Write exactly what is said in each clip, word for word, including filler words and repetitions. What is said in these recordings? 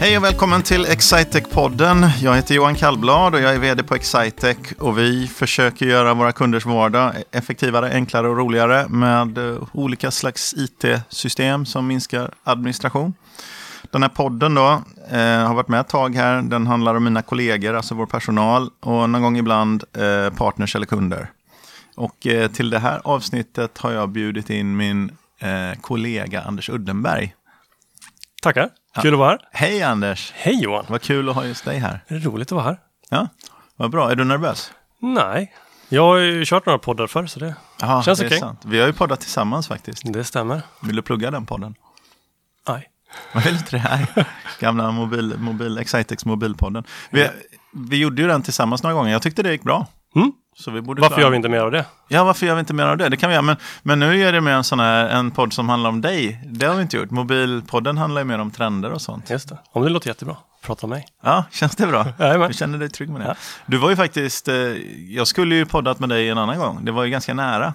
Hej och välkommen till Excitec-podden. Jag heter Johan Kallblad och jag är vd på Excitec och vi försöker göra våra kunders vardag effektivare, enklare och roligare med olika slags I T-system som minskar administration. Den här podden då eh, har varit med ett tag här. Den handlar om mina kollegor, alltså vår personal och någon gång ibland eh, partners eller kunder. Och eh, till det här avsnittet har jag bjudit in min eh, kollega Anders Uddenberg. Tackar. Kul att vara här. Hej Anders. Hej Johan. Vad kul att ha just dig här. Det är roligt att vara här. Ja, vad bra. Är du nervös? Nej. Jag har ju kört några poddar förr så det Aha, känns okej. Okay. Vi har ju poddat tillsammans faktiskt. Det stämmer. Vill du plugga den podden? Nej. Vad är det här? Gamla mobil, mobil, Excitec-mobilpodden. Vi, ja. vi gjorde ju den tillsammans några gånger. Jag tyckte det gick bra. Mm. Så vi borde varför klara. Gör vi inte mer av det? Ja, varför gör vi inte mer av det? Det kan vi göra, men, men nu är det mer en sån här, en podd som handlar om dig. Det har vi inte gjort. Mobilpodden handlar ju mer om trender och sånt. Just det. Om det låter jättebra. Prata om mig. Ja, känns det bra? Jag känner dig trygg med det. Ja. Du var ju faktiskt, jag skulle ju poddat med dig en annan gång. Det var ju ganska nära.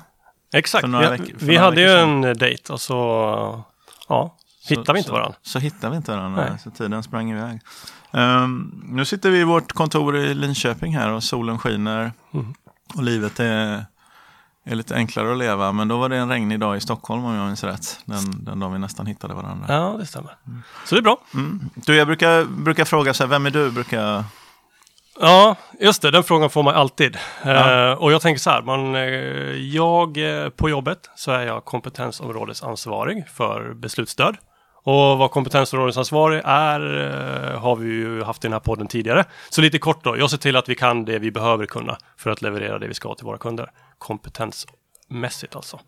Exakt. Ja, veck- vi hade ju en dejt och så, ja, så hittar vi inte varandra. Så, så hittar vi inte varandra. Nej. Så tiden sprang iväg. Um, nu sitter vi i vårt kontor i Linköping här och solen skiner. Mm. Och livet är, är lite enklare att leva. Men då var det en regnig dag i Stockholm om jag minns rätt. Den, den dagen vi nästan hittade varandra. Ja, det stämmer. Mm. Så det är bra. Mm. Du, jag brukar, brukar fråga så här, vem är du? Brukar... Ja, just det. Den frågan får man alltid. Ja. Uh, och jag tänker så här. Man, jag på jobbet så är jag kompetensområdesansvarig för beslutsstöd. Och vad kompetensområdesansvarig är eh, har vi ju haft i den här podden tidigare. Så lite kort då, jag ser till att vi kan det vi behöver kunna för att leverera det vi ska till våra kunder. Kompetensmässigt alltså.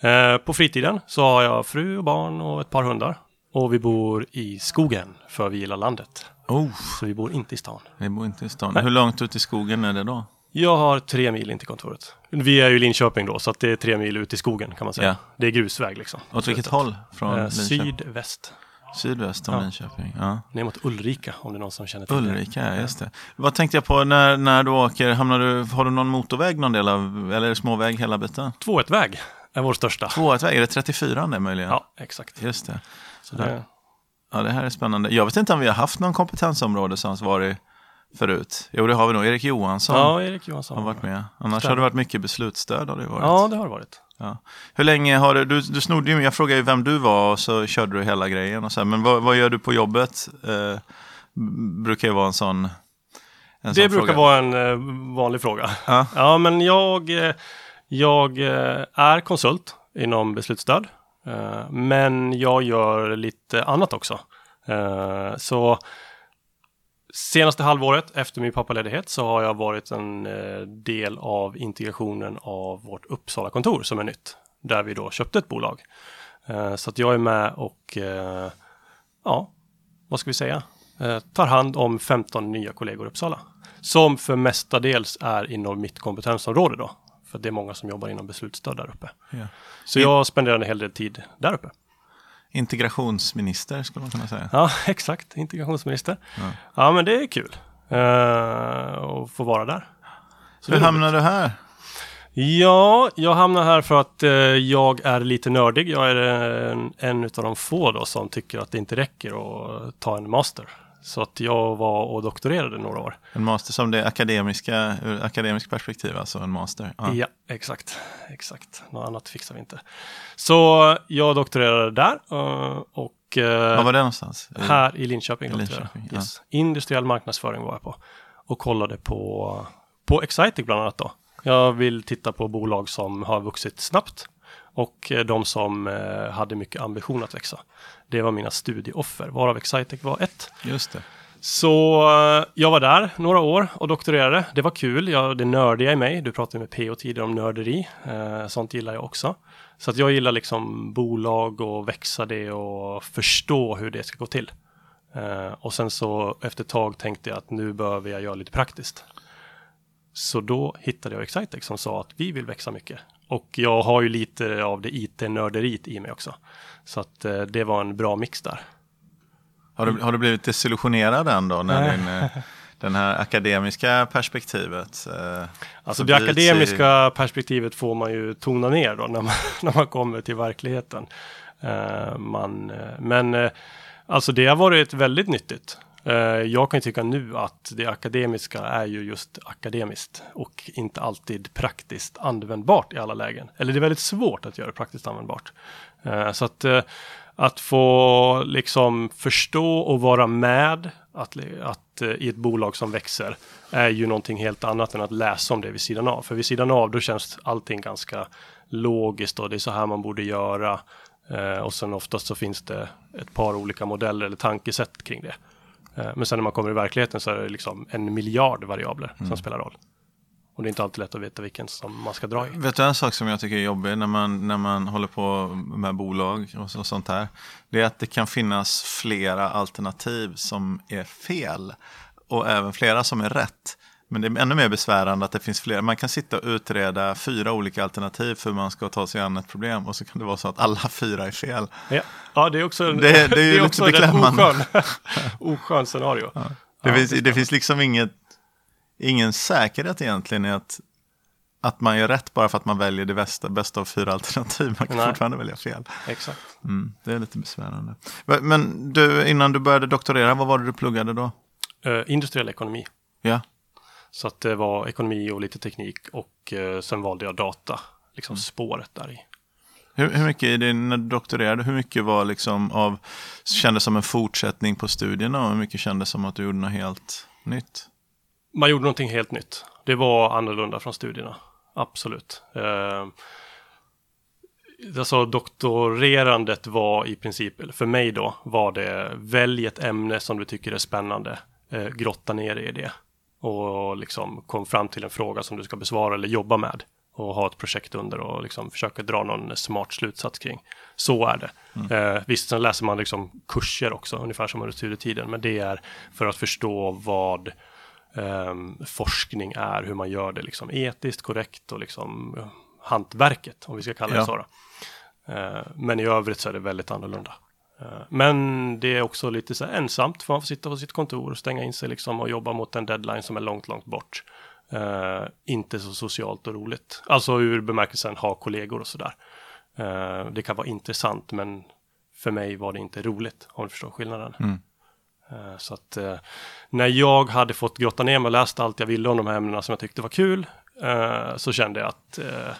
Eh, på fritiden så har jag fru och barn och ett par hundar. Och vi bor i skogen för vi gillar landet. Oh. Så vi bor inte i stan. Vi bor inte i stan. Nej. Hur långt ut i skogen är det då? Jag har tre mil in till kontoret. Vi är ju i Linköping då, så att det är tre mil ut i skogen kan man säga. Yeah. Det är grusväg liksom. Åt vilket håll från eh, sydväst. Sydväst av ja. Linköping, ja. Ner mot Ulrika, om det är någon som känner till Ulrika, det. Ulrika, ja, just det. Vad tänkte jag på när, när du åker? Hamnar du, har du någon motorväg någon del av, eller är det småväg hela biten? två ett väg är vår största. två ett väg, är det trettiofyra det möjligen? Ja, exakt. Just det. Så det. Ja, det här är spännande. Jag vet inte om vi har haft någon kompetensområdesansvarig förut. Jo, det har vi nog. Erik Johansson, ja, Erik Johansson har varit med. Annars stämmer. Har det varit mycket beslutsstöd. Har det varit. Ja, det har det varit. Ja. Hur länge har du... Du, du snodde ju, jag frågade ju vem du var och så körde du hela grejen. Och så här, men vad, vad gör du på jobbet? Eh, brukar ju vara en sån en Det sån brukar fråga. Vara en eh, vanlig fråga. Ja, ja men jag, jag är konsult inom beslutsstöd. Eh, men jag gör lite annat också. Eh, så... Senaste halvåret efter min pappaledighet så har jag varit en del av integrationen av vårt Uppsala kontor som är nytt. Där vi då köpte ett bolag. Så att jag är med och, ja, vad ska vi säga? Tar hand om femton nya kollegor i Uppsala. Som för mestadels är inom mitt kompetensområde då. För det är många som jobbar inom beslutsstöd där uppe. Ja. Så jag spenderar en hel del tid där uppe. Integrationsminister skulle man kunna säga. Ja, exakt. Integrationsminister. Ja, ja men det är kul uh, att få vara där. Så hur hamnar du här? Ja, jag hamnar här för att uh, jag är lite nördig. Jag är en, en av de få då, som tycker att det inte räcker att ta en master. Så att jag var och doktorerade några år. En master som det akademiska, ur akademisk perspektiv, alltså en master. Ja, ja exakt, exakt. Något annat fixar vi inte. Så jag doktorerade där. Och vad var det någonstans? Här i Linköping. I Linköping ja. Yes. Industriell marknadsföring var jag på. Och kollade på, på Excitec bland annat då. Jag vill titta på bolag som har vuxit snabbt. Och de som hade mycket ambition att växa. Det var mina studieoffer, varav Excitec var ett. Just det. Så jag var där några år och doktorerade. Det var kul, jag, det nördiga i mig. Du pratade med P O tidigare om nörderi. Eh, sånt gillar jag också. Så att jag gillar liksom bolag och växa det och förstå hur det ska gå till. Eh, och sen så efter ett tag tänkte jag att nu behöver jag göra lite praktiskt. Så då hittade jag Excitec som sa att vi vill växa mycket. Och jag har ju lite av det I T-nörderiet i mig också. Så att eh, det var en bra mix där. Har du, har du blivit desillusionerad ändå när din, den här akademiska perspektivet? Eh, alltså det akademiska i... perspektivet får man ju tona ner då när man, när man kommer till verkligheten. Eh, man, men eh, Alltså det har varit väldigt nyttigt. Jag kan tycka nu att det akademiska är ju just akademiskt och inte alltid praktiskt användbart i alla lägen. Eller det är väldigt svårt att göra det praktiskt användbart. Så att, att få liksom förstå och vara med att, att i ett bolag som växer är ju någonting helt annat än att läsa om det vid sidan av. För vid sidan av då känns allting ganska logiskt och det är så här man borde göra. Och sen oftast så finns det ett par olika modeller eller tankesätt kring det. Men sen när man kommer i verkligheten så är det liksom en miljard variabler mm. som spelar roll. Och det är inte alltid lätt att veta vilken som man ska dra i. Vet du en sak som jag tycker är jobbig när man, när man håller på med bolag och, så, och sånt här? Det är att det kan finnas flera alternativ som är fel och även flera som är rätt. Men det är ännu mer besvärande att det finns flera. Man kan sitta och utreda fyra olika alternativ för hur man ska ta sig an ett problem. Och så kan det vara så att alla fyra är fel. Ja, ja det är också en det, det är det är också rätt oskön, oskön scenario. Ja. Det, ja, finns, det, det finns liksom inget, ingen säkerhet egentligen i att, att man gör rätt bara för att man väljer det bästa, bästa av fyra alternativ. Man kan Nej. fortfarande välja fel. Exakt. Mm, det är lite besvärande. Men du, innan du började doktorera, vad var det du pluggade då? Uh, industriell ekonomi. Ja. Så att det var ekonomi och lite teknik och eh, sen valde jag data, liksom mm. spåret där i. Hur, hur mycket i din, när du doktorerade, hur mycket var liksom av, kändes som en fortsättning på studierna och hur mycket kändes som att du gjorde något helt nytt? Man gjorde någonting helt nytt. Det var annorlunda från studierna, absolut. Eh, alltså doktorerandet var i princip, för mig då, var det välj ett ämne som du tycker är spännande, eh, grotta ner i det. Och liksom kom fram till en fråga som du ska besvara eller jobba med. Och ha ett projekt under och liksom försöka dra någon smart slutsats kring. Så är det. Mm. Eh, visst, sen läser man liksom kurser också, ungefär som under studietiden. Men det är för att förstå vad eh, forskning är. Hur man gör det liksom etiskt, korrekt och liksom hantverket, om vi ska kalla det ja. så. Eh, men i övrigt så är det väldigt annorlunda. Men det är också lite så ensamt, för man får sitta på sitt kontor och stänga in sig liksom och jobba mot en deadline som är långt, långt bort. Uh, inte så socialt och roligt. Alltså ur bemärkelsen ha kollegor och sådär. Uh, det kan vara intressant, men för mig var det inte roligt, om du förstår skillnaden. Mm. Uh, så att uh, när jag hade fått grotta ner mig och läst allt jag ville om de här ämnena som jag tyckte var kul, uh, så kände jag att uh,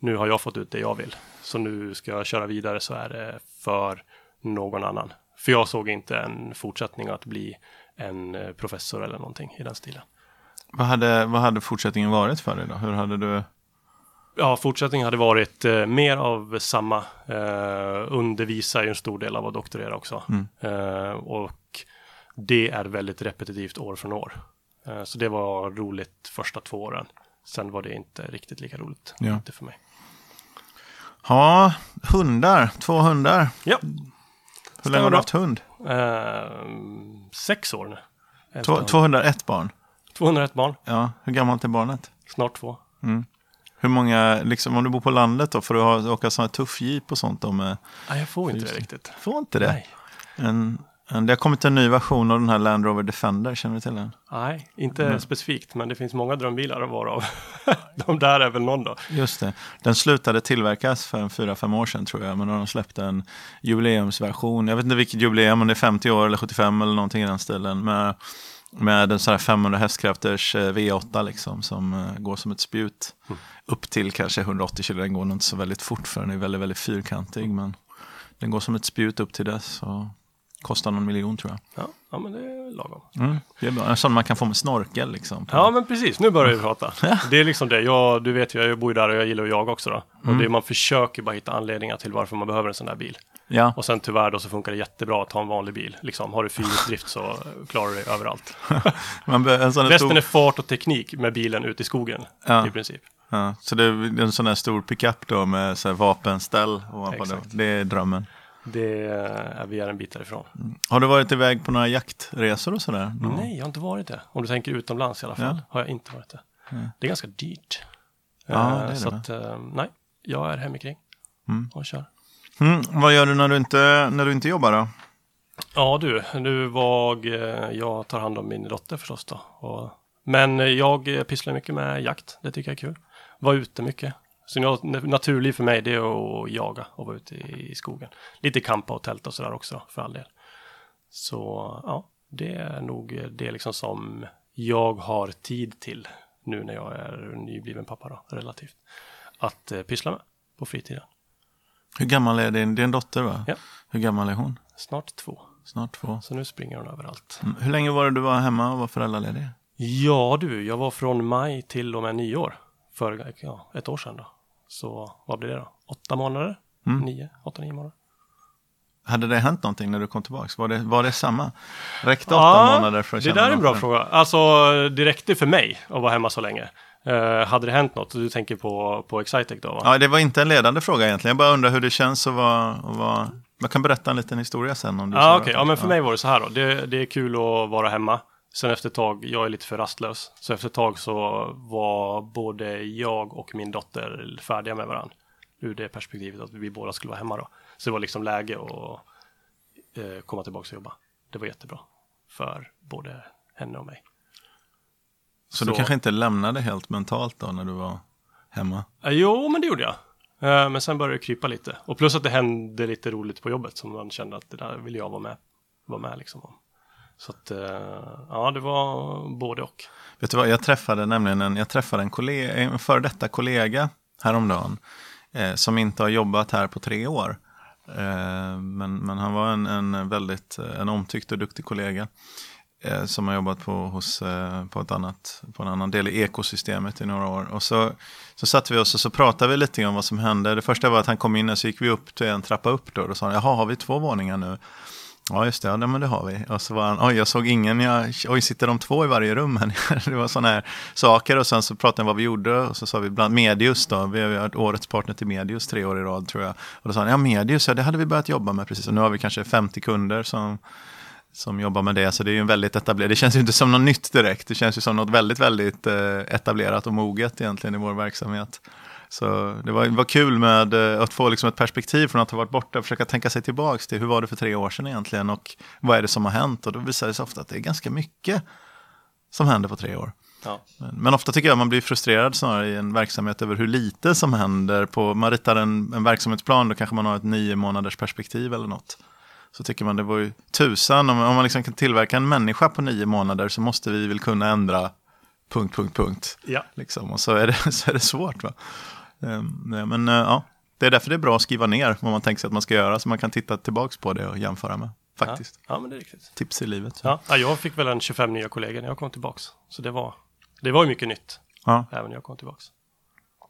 nu har jag fått ut det jag vill. Så nu ska jag köra vidare, så är det för någon annan. För jag såg inte en fortsättning att bli en professor eller någonting i den stilen. Vad hade, vad hade fortsättningen varit för dig då? Hur hade du... Ja, fortsättningen hade varit eh, mer av samma. Eh, undervisa är en stor del av att doktorera också. Mm. Eh, och det är väldigt repetitivt år från år. Eh, så det var roligt första två åren. Sen var det inte riktigt lika roligt. Ja. Inte för mig. Ja, hundar. Två hundar. Ja. Hur länge har du haft hund? Uh, sex år nu. tvåhundraett barn? tvåhundraett barn. Ja, hur gammalt är barnet? Snart två. Mm. Hur många, liksom, om du bor på landet då, får du ha, åka sån här tuff jeep och sånt? Om, Nej, jag får inte det riktigt. Får inte det? Nej. En, en, det har kommit en ny version av den här Land Rover Defender, känner du till den? Nej, inte mm. specifikt, men det finns många drömbilar att vara av. De där är väl någon då. Just det. Den slutade tillverkas för fyra fem år sedan tror jag. Men då de släppte en jubileumsversion. Jag vet inte vilket jubileum, om det är femtio år eller sjuttiofem eller någonting i den stilen. Med, med en sån här femhundra hästkrafters V åtta liksom, som går som ett spjut. Mm. Upp till kanske hundraåttio kilo. Den går inte så väldigt fort för den är väldigt, väldigt fyrkantig. Men den går som ett spjut upp till dess och kostar någon miljon tror jag. Ja, ja men det är lagom. Mm, det är bra. En sån man kan få med snorkel liksom. Ja men precis, nu börjar vi prata. Ja. Det är liksom det, jag, du vet ju, jag bor ju där och jag gillar att jaga också då. Mm. Och det, man försöker bara hitta anledningar till varför man behöver en sån där bil. Ja. Och sen tyvärr då så funkar det jättebra att ha en vanlig bil. Liksom, har du fyrhjulsdrift så klarar du det överallt. Resten är fart och teknik med bilen ute i skogen ja. i princip. Ja. Så det är en sån här stor pickup då med så här vapenställ. Och det. det är drömmen. Det är vi är en bit därifrån. Har du varit iväg på några jaktresor och sådär? Mm. Nej, jag har inte varit det. Om du tänker utomlands i alla fall, ja. har jag inte varit det. Mm. Det är ganska dyrt. Ja, uh, det är så det. Att, uh, nej, jag är hemikring mm. och kör. Mm. Vad gör du när du inte, när du inte jobbar då? Ja du, nu var, jag tar hand om min dotter förstås då. Och, men jag pysslar mycket med jakt, det tycker jag är kul. Var ute mycket. Så naturlig för mig det är att jaga och vara ute i skogen. Lite kampa och tälta och sådär också för all del. Så ja, det är nog det liksom som jag har tid till nu när jag är nybliven pappa då, relativt. Att eh, pyssla med på fritiden. Hur gammal är din, din dotter va? Ja. Hur gammal är hon? Snart två. Snart två. Så nu springer hon överallt. Mm. Hur länge var det du var hemma och var föräldraledig? Ja du, jag var från maj till och med nyår. För ja, ett år sedan då. Så vad blev det då? Åtta månader? Mm. Nio? Åtta, nio månader. Hade det hänt någonting när du kom tillbaka? Var det, var det samma? Räckte åtta ja, månader för att känna det där är en bra fråga. Alltså, det räckte för mig att vara hemma så länge. Uh, hade det hänt något? Du tänker på, på Excitec då va? Ja, det var inte en ledande fråga egentligen. Jag bara undrar hur det känns att vara... Att vara... Jag kan berätta en liten historia sen. Om du ja, okej. Okay. Ja, men för mig var det så här då. Det, det är kul att vara hemma. Sen efter ett tag, jag är lite för rastlös. Så efter ett tag så var både jag och min dotter färdiga med varandra. Ur det perspektivet att vi båda skulle vara hemma då. Så det var liksom läge att eh, komma tillbaka och jobba. Det var jättebra för både henne och mig. Så, så du kanske inte lämnade helt mentalt då när du var hemma? Eh, jo, men det gjorde jag. Eh, men sen började det krypa lite. Och plus att det hände lite roligt på jobbet som man kände att det där ville jag vara med. Vara med liksom om. Så att, ja, det var både och. Vet du vad, jag träffade nämligen en, jag träffade en, kollega, en före detta kollega häromdagen eh, som inte har jobbat här på tre år. Eh, men, men han var en, en väldigt en omtyckt och duktig kollega eh, som har jobbat på, hos, eh, på, ett annat, på en annan del i ekosystemet i några år. Och så, så satt vi oss och så pratade vi lite om vad som hände. Det första var att han kom in och så gick vi upp till en trappa upp då och sa, jaha, har vi två våningar nu? Ja just det, ja, men det har vi. Och så var han, oj jag såg ingen, jag, oj sitter de två i varje rum här. Det var sådana här saker och sen så pratade vi vad vi gjorde och så sa vi bland Medius då, vi har varit årets partner till Medius tre år i rad tror jag. Och då sa han, ja Medius, ja, det hade vi börjat jobba med precis och nu har vi kanske femtio kunder som, som jobbar med det så det är ju en väldigt etablerat, det känns ju inte som något nytt direkt, det känns ju som något väldigt, väldigt eh, etablerat och moget egentligen i vår verksamhet. Så det var, var kul med att få liksom ett perspektiv från att ha varit borta och försöka tänka sig tillbaka till hur var det för tre år sedan egentligen och vad är det som har hänt och då visar det sig ofta att det är ganska mycket som händer på tre år. Ja. Men, men ofta tycker jag att man blir frustrerad snarare i en verksamhet över hur lite som händer på, man ritar en, en verksamhetsplan då kanske man har ett nio månaders perspektiv eller något. Så tycker man det var ju tusan om, om man liksom kan tillverka en människa på nio månader så måste vi väl kunna ändra punkt, punkt, punkt. Ja. Liksom. Och så är det, så är det svårt va? Men ja, det är därför det är bra att skriva ner vad man tänker sig att man ska göra så man kan titta tillbaka på det och jämföra med faktiskt. Ja, ja men det är riktigt. Tips i livet. Ja. ja, jag fick väl en tjugofem nya kollegor när jag kom tillbaka. Så det var det var ju mycket nytt. Ja. Även när jag kom tillbaka.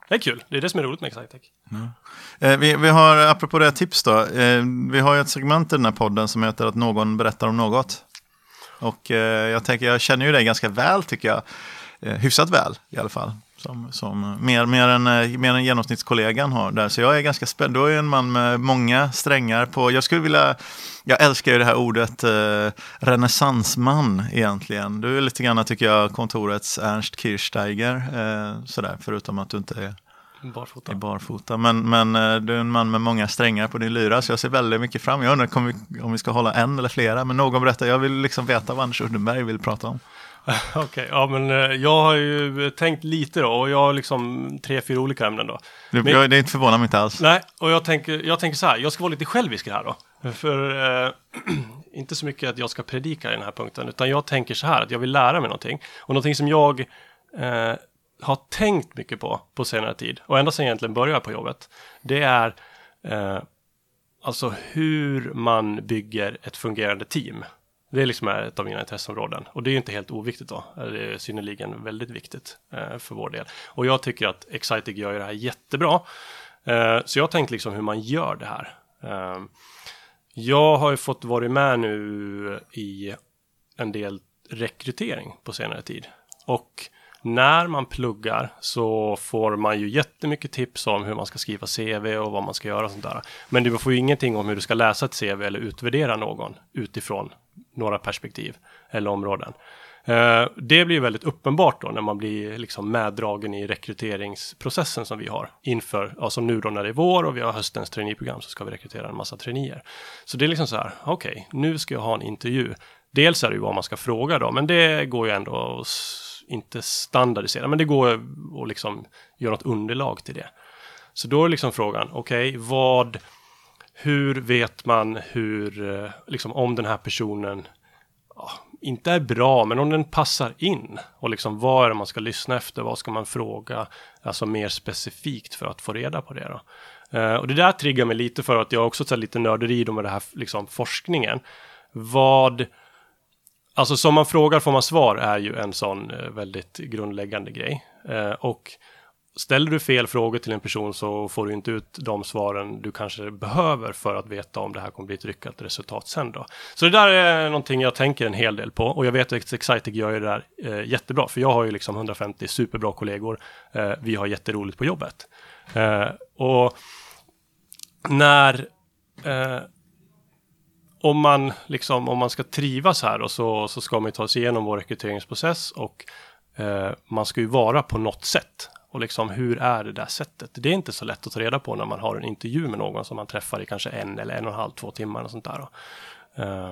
Det är kul. Det är det som är roligt med Excitec. Ja. Eh, vi, vi har, apropå det här tips då, eh, vi har ju ett segment i den här podden som heter att någon berättar om något. Och eh, jag tänker, jag känner ju dig ganska väl tycker jag. Eh, hyfsat väl i alla fall. Som, som mer, mer, än, mer än genomsnittskollegan har där. Så jag är ganska spänd. Då är en man med många strängar på... Jag skulle vilja... Jag älskar ju det här ordet eh, renässansman egentligen. Du är lite grann, tycker jag, kontorets Ernst Kirchsteiger. Eh, sådär, förutom att du inte är barfota. Är barfota. Men, men eh, du är en man med många strängar på din lyra. Så jag ser väldigt mycket fram. Jag undrar om vi, om vi ska hålla en eller flera. Men någon berättar. Jag vill liksom veta vad Anders Uddenberg vill prata om. Okej, okay, ja men jag har ju tänkt lite då och jag har liksom tre, fyra olika ämnen då. Du, men, jag, det är inte förvånande mig inte alls. Nej, och jag tänker, jag tänker så här, jag ska vara lite självisk här då. För eh, inte så mycket att jag ska predika i den här punkten utan jag tänker så här att jag vill lära mig någonting. Och någonting som jag eh, har tänkt mycket på på senare tid och ända sedan jag egentligen började på jobbet. Det är eh, alltså hur man bygger ett fungerande team. Det är liksom ett av mina intresseområden. Och det är ju inte helt oviktigt då. Det är synnerligen väldigt viktigt eh, för vår del. Och jag tycker att Excitec gör det här jättebra. Eh, så jag tänkte liksom hur man gör det här. Eh, jag har ju fått vara med nu i en del rekrytering på senare tid. Och när man pluggar så får man ju jättemycket tips om hur man ska skriva C V och vad man ska göra och sånt där. Men du får ju ingenting om hur du ska läsa ett C V eller utvärdera någon utifrån några perspektiv eller områden. Eh, det blir väldigt uppenbart då när man blir liksom meddragen i rekryteringsprocessen som vi har inför, alltså nu då när det är vår och vi har höstens traineeprogram så ska vi rekrytera en massa traineer. Så det är liksom så här, okej, okay, nu ska jag ha en intervju. Dels är det ju vad man ska fråga då, men det går ju ändå att inte standardisera, men det går att liksom göra något underlag till det. Så då är liksom frågan, okej, okay, vad hur vet man hur, liksom, om den här personen ja, inte är bra, men om den passar in, och liksom vad är det man ska lyssna efter, vad ska man fråga, alltså mer specifikt för att få reda på det då. Uh, och det där triggar mig lite för att jag också tar lite nörderi med det här liksom, forskningen. Vad, alltså som man frågar får man svar är ju en sån uh, väldigt grundläggande grej. Uh, och ställer du fel frågor till en person så får du inte ut de svaren du kanske behöver för att veta om det här kommer bli ett ryckat resultat sen då. Så det där är någonting jag tänker en hel del på, och jag vet att Excitec gör ju det där eh, jättebra, för jag har ju liksom hundrafemtio superbra kollegor. Eh, vi har jätteroligt på jobbet. Eh, och när eh, om man liksom om man ska trivas här då, så så ska man ju ta sig igenom vår rekryteringsprocess, och eh, man ska ju vara på något sätt. Och liksom, hur är det där sättet? Det är inte så lätt att ta reda på när man har en intervju med någon som man träffar i kanske en eller en och en halv, två timmar och sånt där. Uh,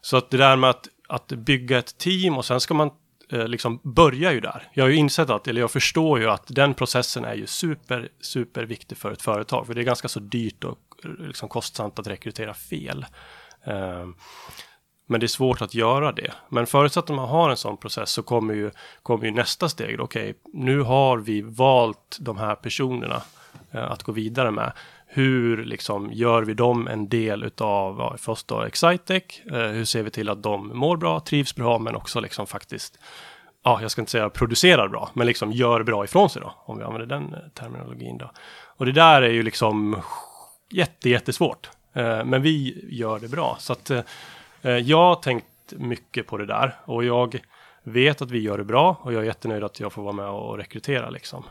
så att det där med att, att bygga ett team, och sen ska man uh, liksom börja ju där. Jag har ju insett att, eller jag förstår ju att den processen är ju super, super viktig för ett företag. För det är ganska så dyrt och liksom kostsamt att rekrytera fel. Uh, Men det är svårt att göra det. Men förutsatt att man har en sån process så kommer ju, kommer ju nästa steg. Okej, nu har vi valt de här personerna eh, att gå vidare med. Hur liksom, gör vi dem en del utav ja, först då Excitec? Eh, hur ser vi till att de mår bra, trivs bra, men också liksom faktiskt, ja, jag ska inte säga producerar bra, men liksom gör bra ifrån sig då, om vi använder den terminologin då. Och det där är ju liksom jätte, jättesvårt. Eh, men vi gör det bra. Så att eh, jag har tänkt mycket på det där, och jag vet att vi gör det bra, och jag är jättenöjd att jag får vara med och rekrytera liksom.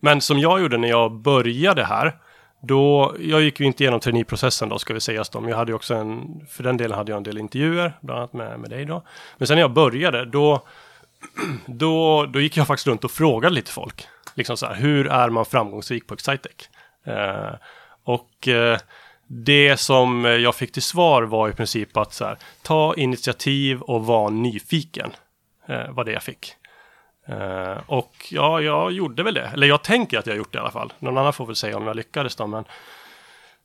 Men som jag gjorde när jag började här, då, jag gick ju inte igenom traineeprocessen då, ska vi säga om. Jag hade ju också en, för den delen hade jag en del intervjuer, bland annat med, med dig då. Men sen när jag började, då, då, då gick jag faktiskt runt och frågade lite folk. Liksom så här, hur är man framgångsrik på Excitec? Och det som jag fick till svar var i princip att så här, ta initiativ och var nyfiken, eh, vad det jag fick. Eh, och ja, jag gjorde väl det. Eller jag tänker att jag gjort det i alla fall. Någon annan får väl säga om jag lyckades då. Men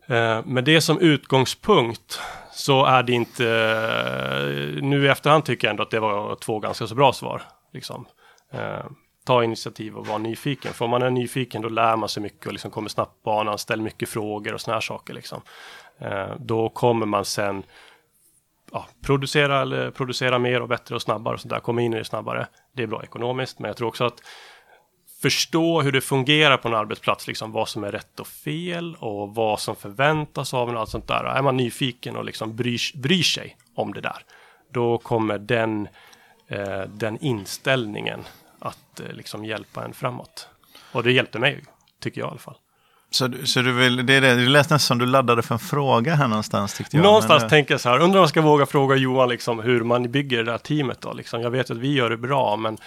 eh, med det som utgångspunkt så är det inte... Eh, nu i efterhand tycker jag ändå att det var två ganska så bra svar. Liksom. Eh, ta initiativ och vara nyfiken. För om man är nyfiken, då lär man sig mycket och liksom kommer snabbt banan, ställer mycket frågor och såna här saker. Liksom. Eh, då kommer man sen ja, producera, eller producera mer och bättre och snabbare och sånt där. Kommer in i det snabbare. Det är bra ekonomiskt, men jag tror också att förstå hur det fungerar på en arbetsplats, liksom vad som är rätt och fel och vad som förväntas av en och allt sånt där. Är man nyfiken och liksom bryr, bryr sig om det där, då kommer den, eh, den inställningen att liksom hjälpa en framåt. Och det hjälpte mig, tycker jag i alla fall. Så, så du vill, det är det, det lät nästan som du laddade för en fråga här någonstans, tyckte jag. Någonstans men, tänker jag så här, undrar om jag ska våga fråga Johan liksom, hur man bygger det där teamet då. Liksom. Jag vet att vi gör det bra, men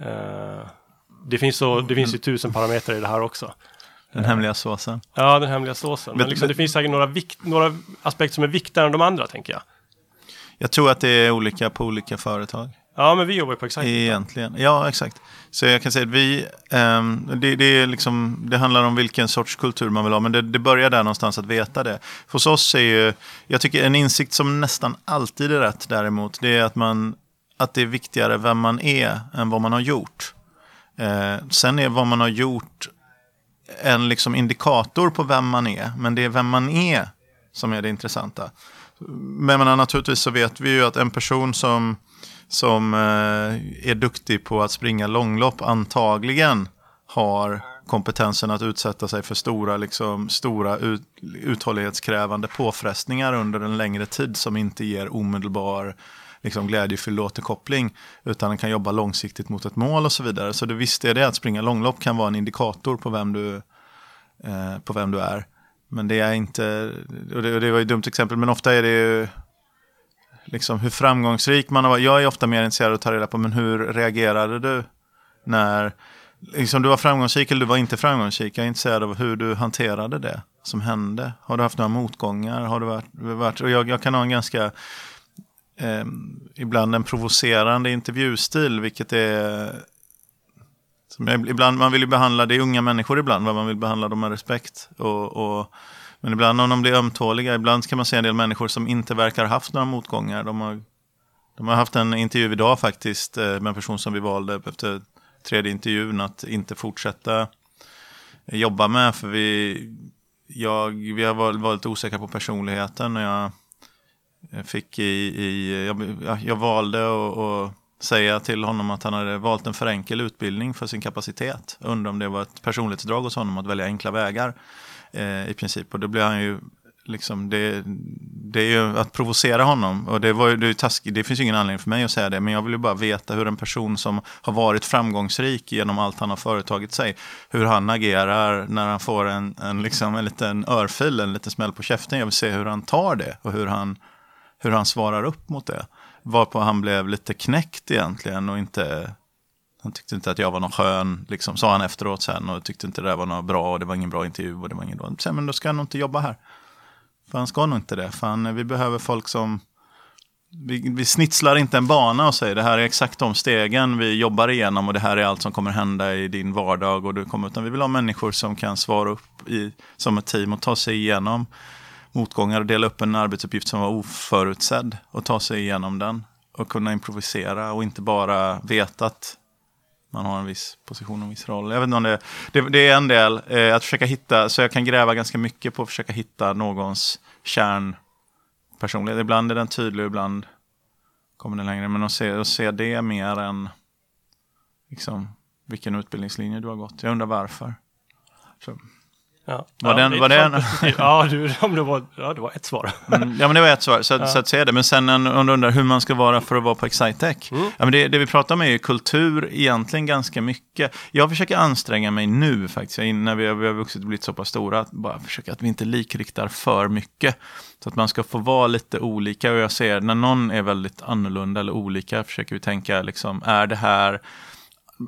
eh, det, finns så, det finns ju tusen parametrar i det här också. Den hemliga såsen. Ja, den hemliga såsen. Men, men liksom, det finns säkert några, vikt, några aspekter som är viktigare än de andra, tänker jag. Jag tror att det är olika på olika företag. Ja, men vi jobbar på Excitec. Egentligen, ja exakt. Så jag kan säga att vi, um, det, det, är liksom, det handlar om vilken sorts kultur man vill ha. Men det, det börjar där någonstans att veta det. Hos oss är ju, jag tycker en insikt som nästan alltid är rätt däremot. Det är att, man, att det är viktigare vem man är än vad man har gjort. Uh, sen är vad man har gjort en liksom indikator på vem man är. Men det är vem man är som är det intressanta. Men man, naturligtvis så vet vi ju att en person som... som är duktig på att springa långlopp antagligen har kompetensen att utsätta sig för stora, liksom, stora ut, uthållighetskrävande påfrestningar under en längre tid som inte ger omedelbar liksom, glädjefylld återkoppling, utan kan jobba långsiktigt mot ett mål och så vidare. Så det visst är det att springa långlopp kan vara en indikator på vem du, eh, på vem du är. Men det är inte, och det, och det var ju ett dumt exempel, men ofta är det ju liksom hur framgångsrik man har varit. Jag är ofta mer intresserad av att ta reda på, men hur reagerade du när liksom, du var framgångsrik eller du var inte framgångsrik? Jag är intresserad av hur du hanterade det som hände. Har du haft några motgångar? Har du varit, varit och jag, jag kan ha en ganska eh, ibland en provocerande intervjustil, vilket är som jag, ibland man vill ju behandla det unga människor ibland, vad man vill behandla dem med respekt och, och Men ibland om de blir ömtåliga, ibland kan man se en del människor som inte verkar ha haft några motgångar. De har, de har haft en intervju idag faktiskt med en person som vi valde efter tredje intervjun att inte fortsätta jobba med. För vi, jag, vi har varit osäkra på personligheten och jag... Fick i, i, jag, jag valde att säga till honom att han hade valt en för enkel utbildning för sin kapacitet. Jag undrar om det var ett personligt drag hos honom att välja enkla vägar eh, i princip. Och då blev han ju liksom, det, det är ju att provocera honom. Och det, var ju, det, är ju taskigt, det finns ju ingen anledning för mig att säga det. Men jag vill ju bara veta hur en person som har varit framgångsrik genom allt han har företagit sig. Hur han agerar när han får en, en, liksom, en liten örfil, en liten smäll på käften. Jag vill se hur han tar det och hur han... hur han svarar upp mot det. Varpå han blev lite knäckt egentligen och inte, han tyckte inte att jag var någon skön, liksom, sa han efteråt sen, och tyckte inte det där var något bra och det var ingen bra intervju och det var ingen bra. Sen, men då ska han nog inte jobba här. För han ska nog inte det. För han, vi behöver folk som, vi, vi snitslar inte en bana och säger det här är exakt de stegen vi jobbar igenom och det här är allt som kommer hända i din vardag och du kommer, utan vi vill ha människor som kan svara upp i, som ett team och ta sig igenom motgångar och dela upp en arbetsuppgift som var oförutsedd och ta sig igenom den och kunna improvisera och inte bara veta att man har en viss position och en viss roll. Jag vet inte om det, det, det är en del eh, att försöka hitta, så jag kan gräva ganska mycket på att försöka hitta någons kärnpersonlighet. Ibland är den tydlig, ibland kommer den längre, men att se, att se det mer än liksom, vilken utbildningslinje du har gått. Jag undrar varför. Så. Ja, var ja, den, var den? ja, du, om det, var, ja, det var ett svar. mm, ja, men det var ett svar, så, ja. så att säga det. Men sen om du undrar hur man ska vara för att vara på Excitec. Mm. Ja, men det, det vi pratar om är ju kultur egentligen ganska mycket. Jag försöker anstränga mig nu faktiskt, när vi, vi har vuxit och blivit så pass stora, att bara försöka att vi inte likriktar för mycket. Så att man ska få vara lite olika. Och jag ser, när någon är väldigt annorlunda eller olika, försöker vi tänka, liksom, är det här...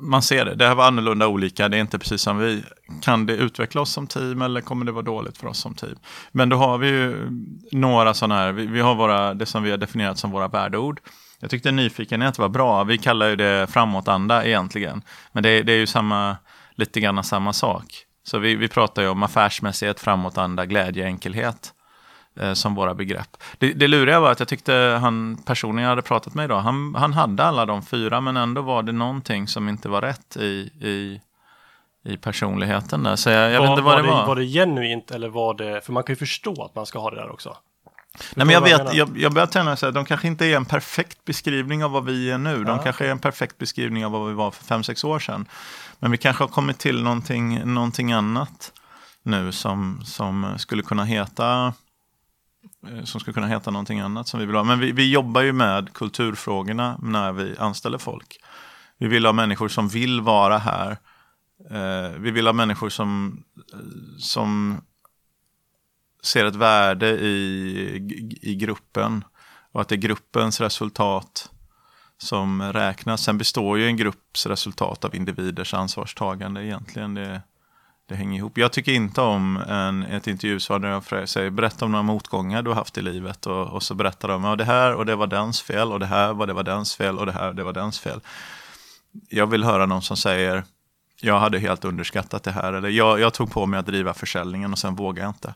Man ser det, det här var annorlunda olika, det är inte precis som vi. Kan det utveckla oss som team eller kommer det vara dåligt för oss som team? Men då har vi ju några sådana här, vi, vi har våra, det som vi har definierat som våra värdeord. Jag tyckte nyfikenhet var bra, vi kallar ju det framåtanda egentligen. Men det, det är ju samma, lite grann samma sak. Så vi, vi pratar ju om affärsmässighet, framåtanda, glädje, enkelhet eh, som våra begrepp. Det, det luriga var att jag tyckte han, personen jag hade pratat med idag, han, han hade alla de fyra, men ändå var det någonting som inte var rätt i... i i personligheten där. Så jag, jag var, vet inte vad var det var. Var det genuint eller var det... För man kan ju förstå att man ska ha det där också. Förstår Nej, men jag vet, jag, jag börjar tänka så här, de kanske inte är en perfekt beskrivning av vad vi är nu. De ja. kanske är en perfekt beskrivning av vad vi var för fem, sex år sedan. Men vi kanske har kommit till någonting, någonting annat nu som, som skulle kunna heta... som skulle kunna heta någonting annat som vi vill ha. Men vi, vi jobbar ju med kulturfrågorna när vi anställer folk. Vi vill ha människor som vill vara här. Vi vill ha människor som, som ser ett värde i, i gruppen och att det är gruppens resultat som räknas. Sen består ju en grupps resultat av individers ansvarstagande egentligen. Det, det hänger ihop. Jag tycker inte om en, ett intervjusvar där jag säger berätta om några motgångar du har haft i livet och, och så berättar de om ja, det här och det var dens fel och det här var det var dens fel och det här och det var dens fel. Jag vill höra någon som säger jag hade helt underskattat det här. Eller jag, jag tog på mig att driva försäljningen och sen vågade jag inte.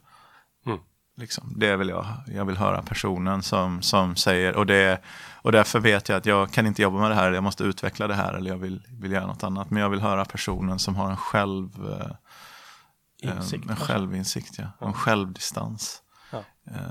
Mm. Liksom, det vill jag. Jag vill höra personen som, som säger. Och, det, och därför vet jag att jag kan inte jobba med det här. Jag måste utveckla det här. Eller jag vill, vill göra något annat. Men jag vill höra personen som har en, själv, insikt, en, en självinsikt. Ja. Ja. En självdistans. Ja.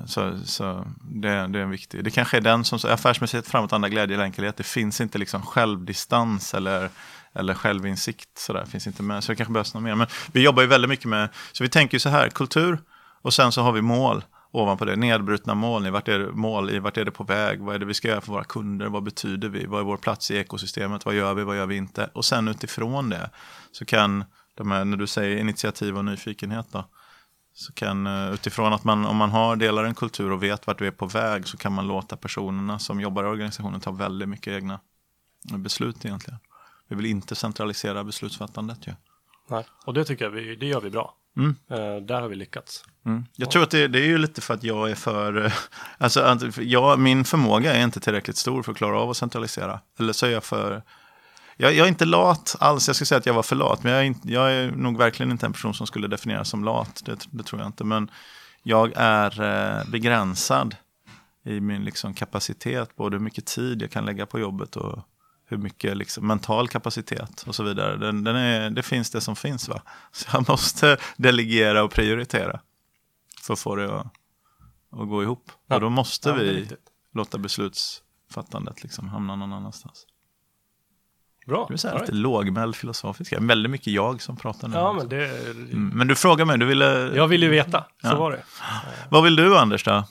Så, så det, det är en viktig. Det kanske är den som affärsmässighet, framåt, andra glädje eller enkelhet. Det finns inte liksom självdistans eller... eller självinsikt sådär, finns inte med. Så det kanske behövs något mer. Men vi jobbar ju väldigt mycket med, så vi tänker ju så här, kultur och sen så har vi mål ovanpå det. Nedbrutna mål, i vart är det, mål i, vart är det på väg? Vad är det vi ska göra för våra kunder? Vad betyder vi? Vad är vår plats i ekosystemet? Vad gör vi? Vad gör vi inte? Och sen utifrån det så kan, de här, när du säger initiativ och nyfikenhet då, så kan utifrån att man, om man har delar en kultur och vet vart du är på väg, så kan man låta personerna som jobbar i organisationen ta väldigt mycket egna beslut egentligen. Vi vill inte centralisera beslutsfattandet ju. Nej, och det tycker jag vi, det gör vi bra. Mm. Eh, där har vi lyckats. Mm. Jag tror att det, det är ju lite för att jag är för... Alltså, att jag, min förmåga är inte tillräckligt stor för att klara av att centralisera. Eller så är jag för... Jag, jag är inte lat alls. Jag skulle säga att jag var för lat. Men jag är, jag är nog verkligen inte en person som skulle definieras som lat. Det, det tror jag inte. Men jag är begränsad i min liksom kapacitet, både hur mycket tid jag kan lägga på jobbet och hur mycket liksom mental kapacitet och så vidare. Den, den är, det finns det som finns, va? Så jag måste delegera och prioritera för att få det att, att gå ihop. Ja. Och då måste ja, vi låta beslutsfattandet liksom hamna någon annanstans. Bra. Du är så här lite lågmäld filosofisk. Väldigt mycket jag som pratar nu. Ja, men, det... mm. men du frågar mig, du ville... Jag ville ju veta, så ja. var det. Vad vill du, Anders, då?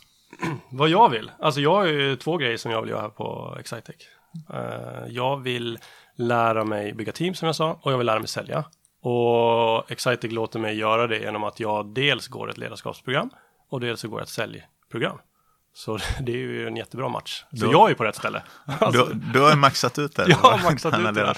Vad jag vill? Alltså jag har ju två grejer som jag vill göra här på Excitec. Uh, jag vill lära mig bygga team, som jag sa, och jag vill lära mig sälja. Och Excitec låter mig göra det genom att jag dels går ett ledarskapsprogram och dels går ett säljprogram. Så det är ju en jättebra match. Så då, jag är ju på rätt ställe. Alltså, du, du har maxat ut det. Jag har maxat ut det.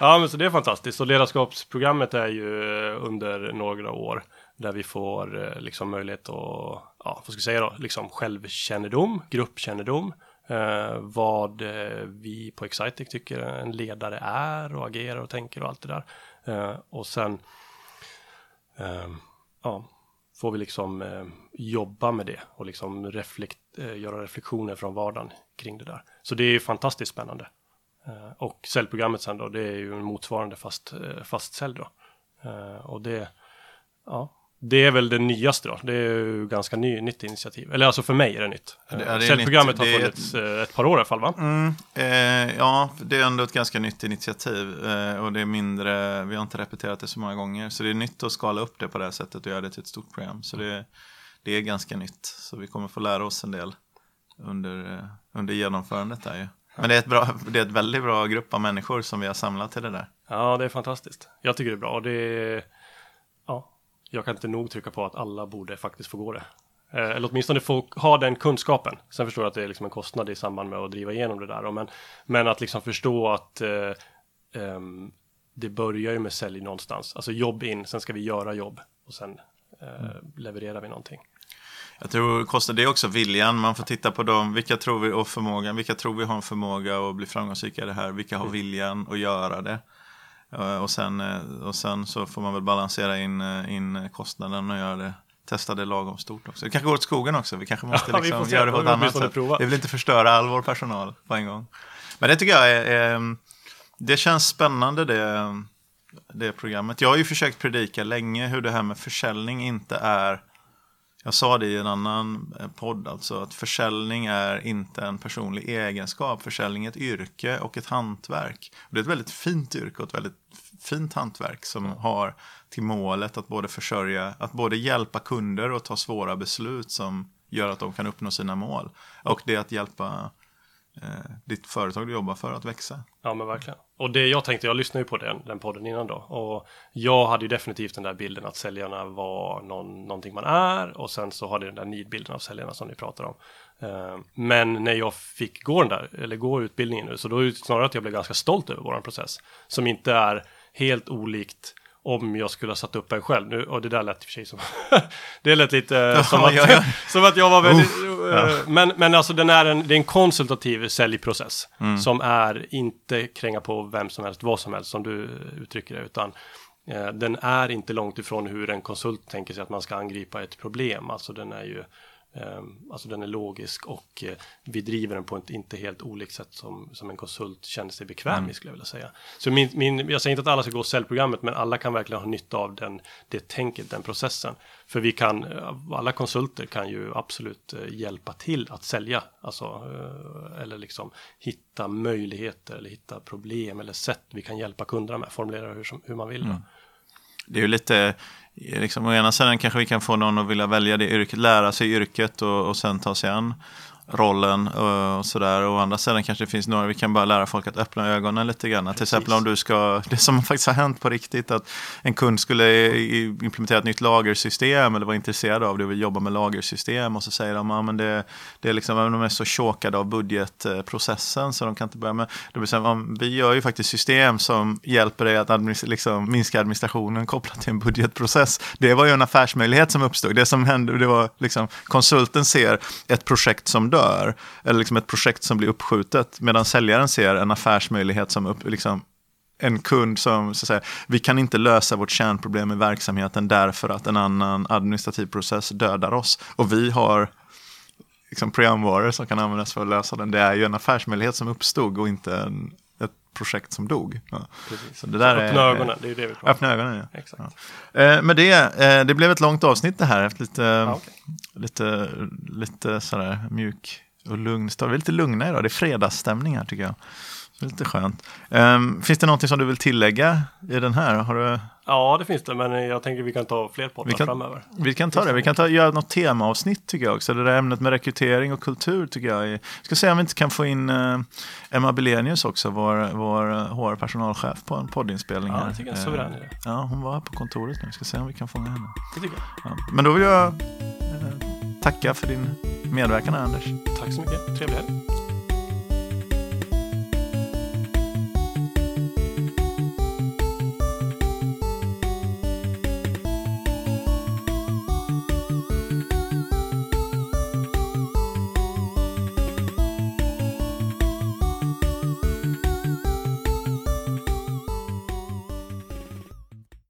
Ja, men så det är fantastiskt. Så ledarskapsprogrammet är ju under några år där vi får liksom möjlighet att, ja, vad ska jag säga då, liksom självkännedom, gruppkännedom. Eh, vad vi på Excitec tycker en ledare är och agerar och tänker och allt det där. Eh, och sen, eh, ja... får vi liksom eh, jobba med det och liksom reflekt, eh, göra reflektioner från vardagen kring det där. Så det är ju fantastiskt spännande. Eh, och säljprogrammet sen då, det är ju en motsvarande fast, eh, fast sälj då. Eh, och det, ja, det är väl det nyaste då. Det är ju ganska ny, nytt initiativ. Eller alltså för mig är det nytt. Eh, det är säljprogrammet nytt. Har funnits ett, ett par år i alla fall, va? Mm, eh, ja, det är ändå ett ganska nytt initiativ. Eh, och det är mindre, vi har inte repeterat det så många gånger. Så det är nytt att skala upp det på det här sättet och göra det till ett stort program. Så det, det är ganska nytt. Så vi kommer få lära oss en del under, under genomförandet där ju. Men det är, ett bra, det är ett väldigt bra grupp av människor som vi har samlat till det där. Ja, det är fantastiskt. Jag tycker det är bra. Det är, ja. Jag kan inte nog trycka på att alla borde faktiskt få gå det. Eh, eller åtminstone få ha den kunskapen. Sen förstår jag att det är liksom en kostnad i samband med att driva igenom det där. Men, men att liksom förstå att eh, eh, det börjar ju med sälj någonstans. Alltså jobb in, sen ska vi göra jobb. Och sen eh, levererar vi någonting. Jag tror det kostar det också viljan. Man får titta på dem. Vilka tror vi, och förmågan, vilka tror vi har en förmåga att bli framgångsrika i det här? Vilka har viljan att göra det? Och sen, och sen så får man väl balansera in, in kostnaden och göra det, testa det lagom stort också. Det kanske går åt skogen också, vi kanske måste liksom ja, vi göra det på ett annat sätt. Vi vill inte förstöra all vår personal på en gång. Men det tycker jag är, är det känns spännande det, det programmet. Jag har ju försökt predika länge hur det här med försäljning inte är, jag sa det i en annan podd alltså, att försäljning är inte en personlig egenskap. Försäljning är ett yrke och ett hantverk. Och det är ett väldigt fint yrke och ett väldigt fint hantverk som har till målet att både försörja, att både hjälpa kunder och ta svåra beslut som gör att de kan uppnå sina mål. Och det är att hjälpa eh, ditt företag du jobbar för att växa. Ja, men verkligen. Och det jag tänkte, jag lyssnade ju på den, den podden innan då. Och jag hade ju definitivt den där bilden att säljarna var någon, någonting man är. Och sen så hade den där nidbilden av säljarna som ni pratar om. Uh, men när jag fick gå den där, eller gå utbildningen nu. Så då är det snarare att jag blev ganska stolt över våran process. Som inte är helt olikt om jag skulle ha satt upp en själv. Nu, och det där lät i och för sig som... det lät lite uh, som, att, som att jag var väldigt... Uh, ja. men, men alltså den är en, det är en konsultativ säljprocess. Mm. Som är inte kränga på vem som helst, vad som helst som du uttrycker det. Utan uh, den är inte långt ifrån hur en konsult tänker sig att man ska angripa ett problem. Alltså den är ju... Um, alltså den är logisk och uh, vi driver den på ett inte helt olikt sätt som, som en konsult känner sig bekväm mm. i, skulle jag vilja säga. Så min, min, jag säger inte att alla ska gå säljprogrammet, men alla kan verkligen ha nytta av den, det tänket, den processen. För vi kan, alla konsulter kan ju absolut hjälpa till att sälja. Alltså, uh, eller liksom hitta möjligheter eller hitta problem eller sätt vi kan hjälpa kunderna med. Formulera hur, som, hur man vill. Mm. Det är ju lite... Liksom, å ena sidan kanske vi kan få någon att vilja välja det yrket, lära sig yrket och, och sen ta sig an rollen och, och sådär. Och å andra sidan kanske det finns några, vi kan bara lära folk att öppna ögonen lite grann. Precis. Till exempel om du ska, det som faktiskt har hänt på riktigt, att en kund skulle implementera ett nytt lagersystem eller var intresserad av det och vill jobba med lagersystem och så säger de, ja men det, det är liksom, de är så chokade av budgetprocessen så de kan inte börja med. Då blir det, vi gör ju faktiskt system som hjälper dig att administ- liksom, minska administrationen kopplat till en budgetprocess. Det var ju en affärsmöjlighet som uppstod. Det som hände, det var liksom, konsulten ser ett projekt som dör, eller liksom ett projekt som blir uppskjutet, medan säljaren ser en affärsmöjlighet som upp, liksom, en kund som så att säga, vi kan inte lösa vårt kärnproblem i verksamheten därför att en annan administrativ process dödar oss. Och vi har liksom programvaror som kan användas för att lösa den. Det är ju en affärsmöjlighet som uppstod och inte en, ett projekt som dog. Ja. Så det där så öppna är, ögonen, det är ju det vi pratar om. Öppna ögonen, ja. Exakt. Ja. Eh, men det, eh, det blev ett långt avsnitt det här. Lite, ah, okay. lite, lite sådär mjuk och lugn. Vi är lite lugna idag, det är fredagsstämning här tycker jag. Lite skönt. Um, finns det någonting som du vill tillägga i den här? Har du... Ja, det finns det, men jag tänker att vi kan ta fler poddar vi kan, framöver. Vi kan ta det. Vi kan ta, göra något temaavsnitt tycker jag också. Det där ämnet med rekrytering och kultur tycker jag. Jag ska se om vi inte kan få in uh, Emma Bilenius också, vår, vår H R-personalchef på en poddinspelning. Ja, här. Jag tycker jag är suverän i det. Ja, hon var här på kontoret nu. Vi ska se om vi kan fånga henne. Det tycker jag. Ja. Men då vill jag uh, tacka för din medverkan, Anders. Tack så mycket. Trevlig helg.